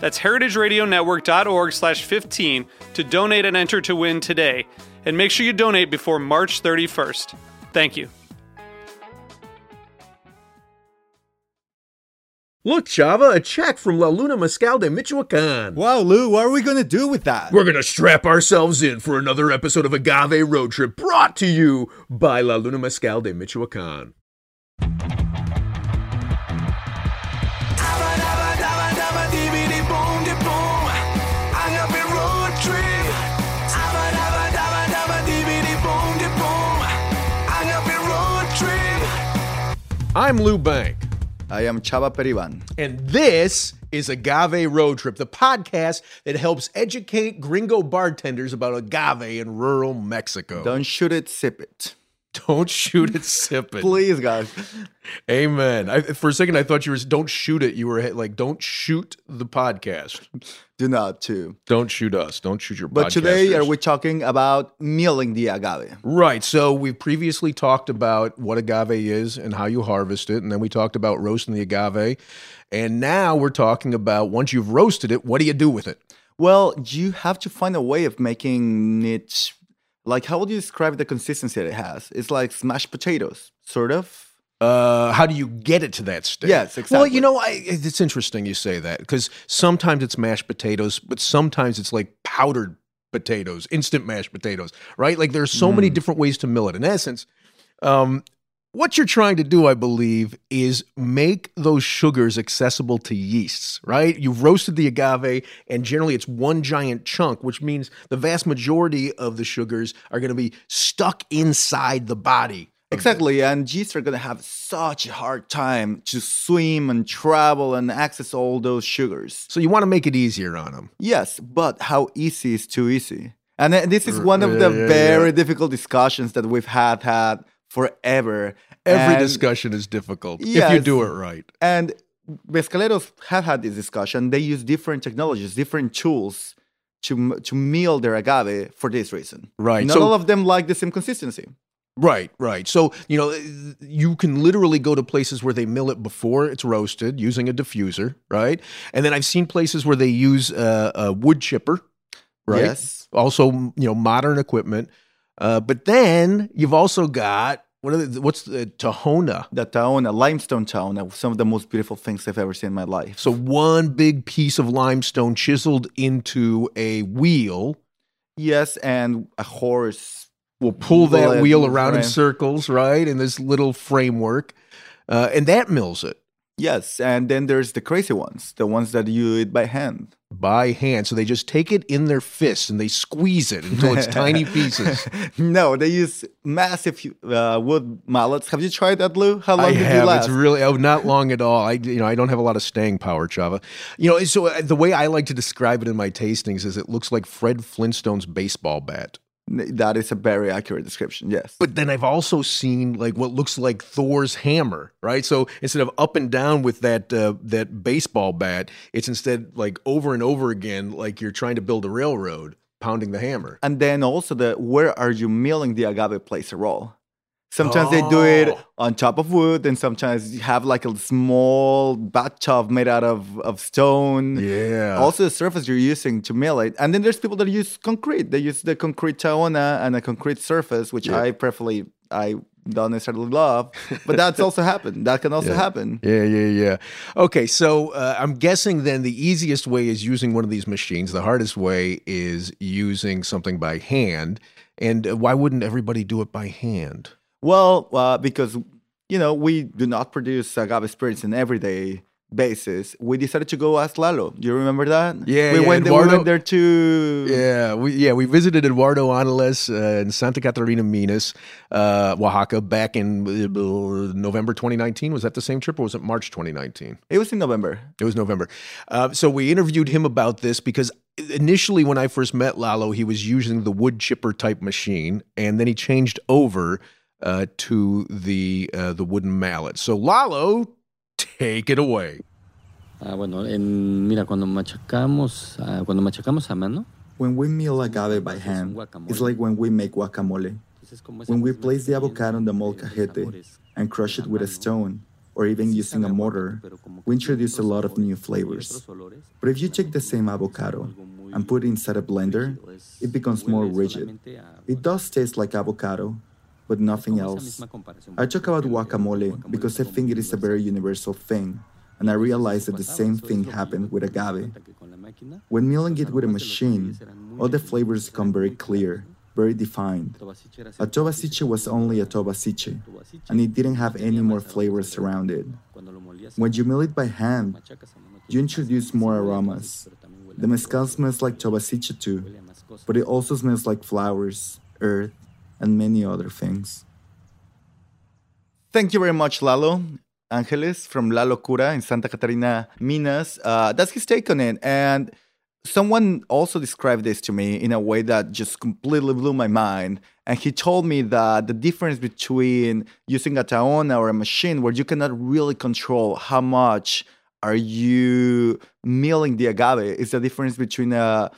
That's heritageradionetwork.org/15 to donate and enter to win today. And make sure you donate before March 31st. Thank you. Look, Chava, a check from La Luna Mezcal de Michoacán. Wow, Lou, what are we going to do with that? We're going to strap ourselves in for another episode of Agave Road Trip, brought to you by La Luna Mezcal de Michoacán. I'm Lou Bank. I am Chava Peribán. And this is Agave Road Trip, the podcast that helps educate gringo bartenders about agave in rural Mexico. Don't shoot it, sip it. Don't shoot it, sip it. Please, guys. Amen. For a second, I thought you were, don't shoot it. You were like, don't shoot the podcast. Do not, too. Don't shoot us. Don't shoot your podcast. But today, are we talking about milling the agave? Right. So we've previously talked about what agave is and how you harvest it. And then we talked about roasting the agave. And now we're talking about once you've roasted it, what do you do with it? Well, you have to find a way of making it... Like, how would you describe the consistency that it has? It's like smashed potatoes, sort of. How do you get it to that state? Yes, exactly. Well, you know, it's interesting you say that, because sometimes it's mashed potatoes, but sometimes it's like powdered potatoes, instant mashed potatoes, right? Like, there's so many different ways to mill it. In essence, what you're trying to do, I believe, is make those sugars accessible to yeasts, right? You've roasted the agave, and generally it's one giant chunk, which means the vast majority of the sugars are going to be stuck inside the body. Exactly, and yeasts are going to have such a hard time to swim and travel and access all those sugars. So you want to make it easier on them. Yes, but how easy is too easy? And this is one of the very difficult discussions that we've had forever. Every discussion is difficult if you do it right. And mezcaleros have had this discussion. They use different technologies, different tools to mill their agave for this reason. Right. Not all of them like the same consistency. Right, right. So, you know, you can literally go to places where they mill it before it's roasted using a diffuser, right? And then I've seen places where they use a wood chipper, right? Yes. Also, you know, modern equipment. But then you've also got, what's the tahona? The tahona, limestone tahona, some of the most beautiful things I've ever seen in my life. So one big piece of limestone chiseled into a wheel. Yes, and a horse will pull that wheel around in circles, right? In this little framework. And that mills it. Yes, and then there's the crazy ones, the ones that you eat by hand. By hand. So they just take it in their fists and they squeeze it until it's tiny pieces. No, they use massive wood mallets. Have you tried that, Lou? How long did you last? It's really not long at all. I don't have a lot of staying power, Chava. You know, so the way I like to describe it in my tastings is it looks like Fred Flintstone's baseball bat. That is a very accurate description, yes. But then I've also seen like what looks like Thor's hammer, right? So instead of up and down with that baseball bat, it's instead like over and over again, like you're trying to build a railroad, pounding the hammer. And then also where are you milling the agave plays a role. Sometimes they do it on top of wood, and sometimes you have like a small bathtub made out of stone. Yeah. Also the surface you're using to mill it. And then there's people that use concrete. They use the concrete tahona and a concrete surface, which I don't necessarily love, but that's also happened. That can also happen. Yeah. Okay, so I'm guessing then the easiest way is using one of these machines. The hardest way is using something by hand. And why wouldn't everybody do it by hand? Well, because, you know, we do not produce agave spirits in everyday basis. We decided to go ask Lalo. Do you remember that? We went there to... We visited Eduardo Ángeles in Santa Catarina Minas, Oaxaca, back in November 2019. Was that the same trip, or was it March 2019? It was in November. It was November. So we interviewed him about this because initially when I first met Lalo, he was using the wood chipper type machine, and then he changed over to the wooden mallet. So Lalo... Take it away. Cuando machacamos a mano. When we mill agave by hand, it's like when we make guacamole. When we place the avocado on the molcajete and crush it with a stone, or even using a mortar, we introduce a lot of new flavors. But if you take the same avocado and put it inside a blender, it becomes more rigid. It does taste like avocado, but nothing else. I talk about guacamole because I think it is a very universal thing, and I realized that the same thing happened with agave. When milling it with a machine, all the flavors become very clear, very defined. A tovasiche was only a tovasiche, and it didn't have any more flavors around it. When you mill it by hand, you introduce more aromas. The mezcal smells like tovasiche too, but it also smells like flowers, earth, and many other things. Thank you very much, Lalo Ángeles from La Locura in Santa Catarina, Minas. That's his take on it. And someone also described this to me in a way that just completely blew my mind. And he told me that the difference between using a tahona or a machine where you cannot really control how much are you milling the agave is the difference between a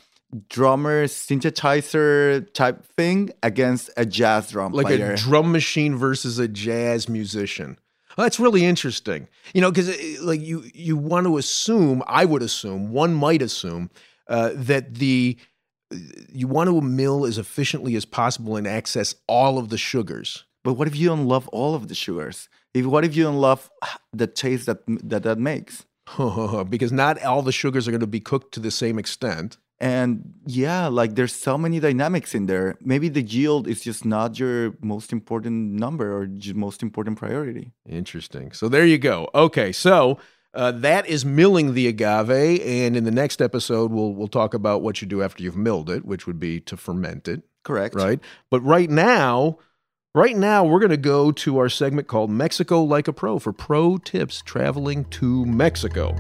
drummer synthesizer type thing against a jazz drum player. Like a drum machine versus a jazz musician. Well, that's really interesting. You know, because like you want to assume, I would assume, one might assume that you want to mill as efficiently as possible and access all of the sugars. But what if you don't love all of the sugars? What if you don't love the taste that makes? Because not all the sugars are going to be cooked to the same extent. And there's so many dynamics in there. Maybe the yield is just not your most important number or your most important priority. Interesting. So there you go. Okay, so that is milling the agave. And in the next episode, we'll talk about what you do after you've milled it, which would be to ferment it. Correct. Right? But right now, we're going to go to our segment called Mexico Like a Pro for pro tips traveling to Mexico.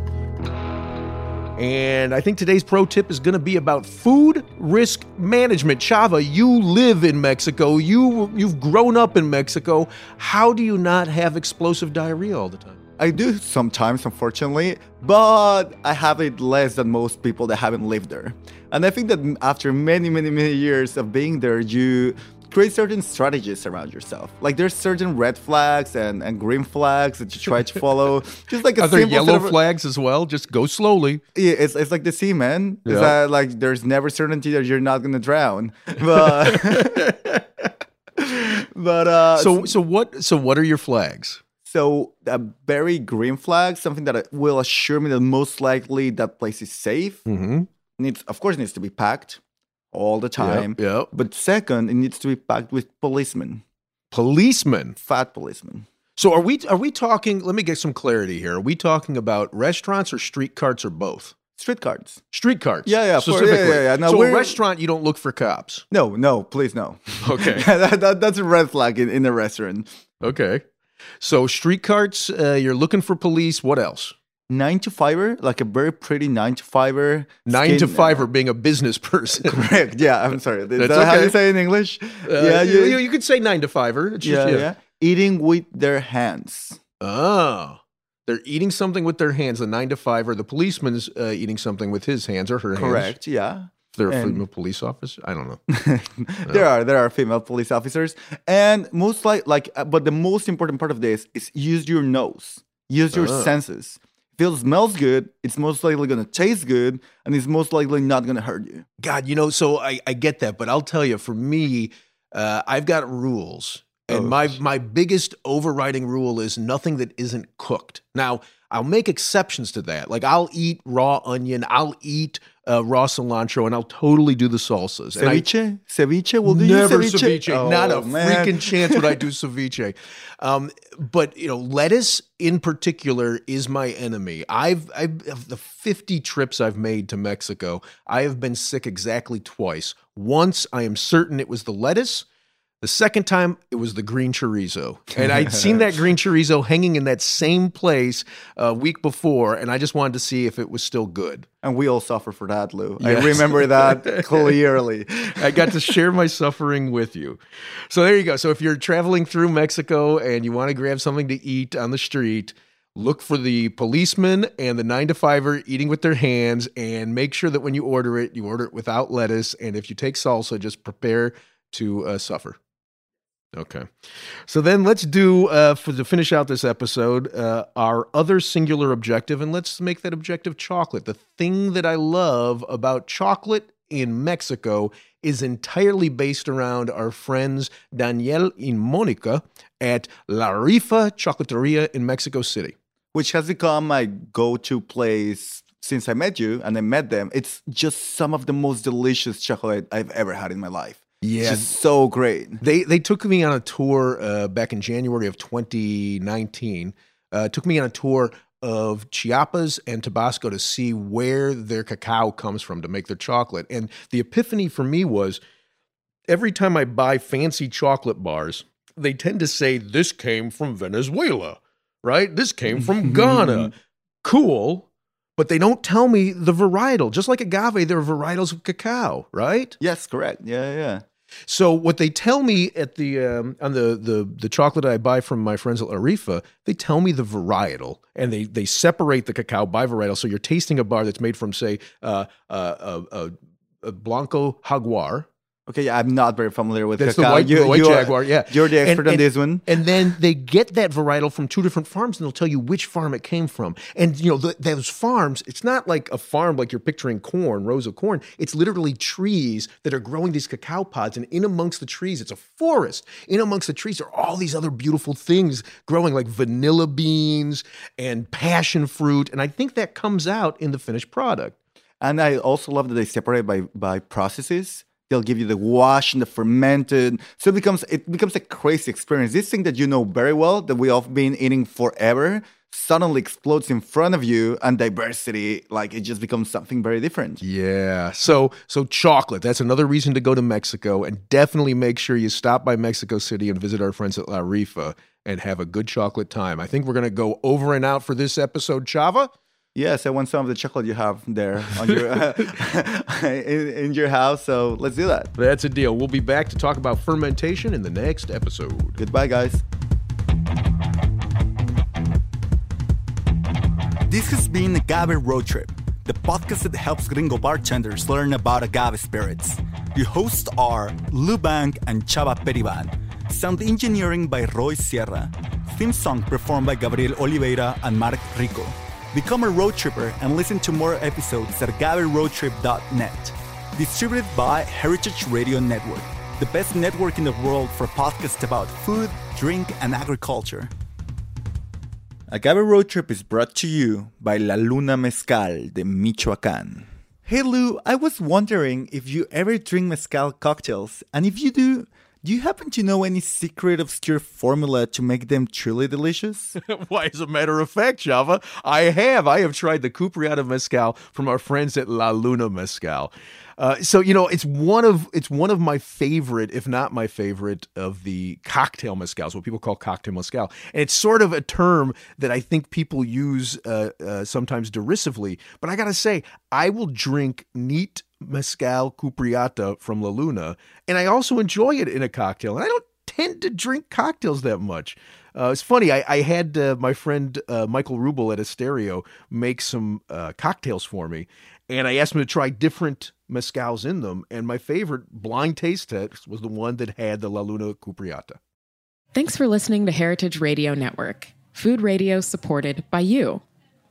And I think today's pro tip is going to be about food risk management. Chava, you live in Mexico. You've grown up in Mexico. How do you not have explosive diarrhea all the time? I do sometimes, unfortunately, but I have it less than most people that haven't lived there. And I think that after many, many, many years of being there, you create certain strategies around yourself. Like there's certain red flags and green flags that you try to follow. Just like a Are there yellow flags as well? Just go slowly. Yeah, it's like the sea, man. Yeah. It's like there's never certainty that you're not gonna drown. But so what are your flags? So a very green flag, something that will assure me that most likely that place is safe. Mm-hmm. It needs to be packed all the time. Yep. But second, it needs to be packed with policemen. Policemen? Fat policemen. So are we talking, let me get some clarity here. Are we talking about restaurants or street carts or both? Street carts. Street carts. Yeah. Specifically. Yeah. Now, so a restaurant, you don't look for cops? No, please no. Okay. That's a red flag in a restaurant. Okay. So street carts, you're looking for police. What else? 9-to-5er, like a very pretty 9-to-5er. 9-to-5er being a business person. Correct. Yeah, I'm sorry. Is that okay. How you say it in English? You could say 9-to-5er. Yeah. Eating with their hands. Oh. They're eating something with their hands. The 9-to-5er, the policeman's eating something with his hands or her hands. Correct, yeah. Is there a female police officer? I don't know. There are female police officers. And most but the most important part of this is use your nose. Use your senses. If it smells good, it's most likely going to taste good, and it's most likely not going to hurt you. God, so I get that, but I'll tell you, for me, I've got rules, And my biggest overriding rule is nothing that isn't cooked. Now, I'll make exceptions to that. Like, I'll eat raw onion, I'll eat raw cilantro, and I'll totally do the salsas. Ceviche? Ceviche? Will do never you ceviche? Oh, not a freaking chance would I do ceviche. But, you know, lettuce in particular is my enemy. I've of the 50 trips I've made to Mexico, I have been sick exactly twice. Once, I am certain it was the lettuce. The second time, it was the green chorizo. And I'd seen that green chorizo hanging in that same place a week before, and I just wanted to see if it was still good. And we all suffer for that, Lou. Yes. I remember that clearly. I got to share my suffering with you. So there you go. So if you're traveling through Mexico and you want to grab something to eat on the street, look for the policeman and the 9-to-5er eating with their hands, and make sure that when you order it without lettuce. And if you take salsa, just prepare to suffer. Okay. So then let's do, to finish out this episode, our other singular objective, and let's make that objective chocolate. The thing that I love about chocolate in Mexico is entirely based around our friends Daniel and Monica at La Rifa Chocolateria in Mexico City. Which has become my go-to place since I met you and I met them. It's just some of the most delicious chocolate I've ever had in my life. Yeah, it's just so great. They took me on a tour back in January of 2019. Took me on a tour of Chiapas and Tabasco to see where their cacao comes from to make their chocolate. And the epiphany for me was every time I buy fancy chocolate bars, they tend to say, this came from Venezuela, right? This came from Ghana. Cool. But they don't tell me the varietal. Just like agave, there are varietals of cacao, right? Yes, correct. Yeah. So what they tell me at the on the chocolate I buy from my friends at La Rifa, they tell me the varietal, and they separate the cacao by varietal. So you're tasting a bar that's made from, say, Blanco Jaguar. Okay, yeah, I'm not very familiar with that's cacao. The white Jaguar, yeah. You're the expert on this one. And then they get that varietal from two different farms, and they'll tell you which farm it came from. And, you know, those farms, it's not like a farm like you're picturing corn, rows of corn. It's literally trees that are growing these cacao pods, and in amongst the trees, it's a forest. In amongst the trees are all these other beautiful things growing, like vanilla beans and passion fruit, and I think that comes out in the finished product. And I also love that they separate by processes. They'll give you the wash and the fermented. So it becomes a crazy experience. This thing that you know very well, that we all have been eating forever, suddenly explodes in front of you, and diversity, like, it just becomes something very different. Yeah. So chocolate, that's another reason to go to Mexico, and definitely make sure you stop by Mexico City and visit our friends at La Rifa and have a good chocolate time. I think we're going to go over and out for this episode, Chava. Yes, I want some of the chocolate you have there on your, in your house, so let's do that. That's a deal. We'll be back to talk about fermentation in the next episode. Goodbye, guys. This has been Agave Road Trip, the podcast that helps gringo bartenders learn about agave spirits. Your hosts are Lou Bank and Chava Peribán. Sound engineering by Roy Sierra. Theme song performed by Gabriel Oliveira and Marc Rico. Become a road tripper and listen to more episodes at agaveroadtrip.net. Distributed by Heritage Radio Network, the best network in the world for podcasts about food, drink, and agriculture. Agave Road Trip is brought to you by La Luna Mezcal de Michoacán. Hey Lou, I was wondering if you ever drink mezcal cocktails, and if you do, do you happen to know any secret obscure formula to make them truly delicious? Why, as a matter of fact, Chava, I have tried the Cupreata mezcal from our friends at La Luna Mezcal. So, you know, it's one of my favorite, if not my favorite, of the cocktail mezcals, what people call cocktail mezcal. And it's sort of a term that I think people use sometimes derisively. But I got to say, I will drink neat mezcal Cupreata from La Luna, and I also enjoy it in a cocktail. And I don't tend to drink cocktails that much. It's funny, I had my friend Michael Rubel at Estereo make some cocktails for me, and I asked him to try different mezcals in them, and my favorite blind taste test was the one that had the La Luna Cupreata. Thanks for listening to Heritage Radio Network, food radio supported by you.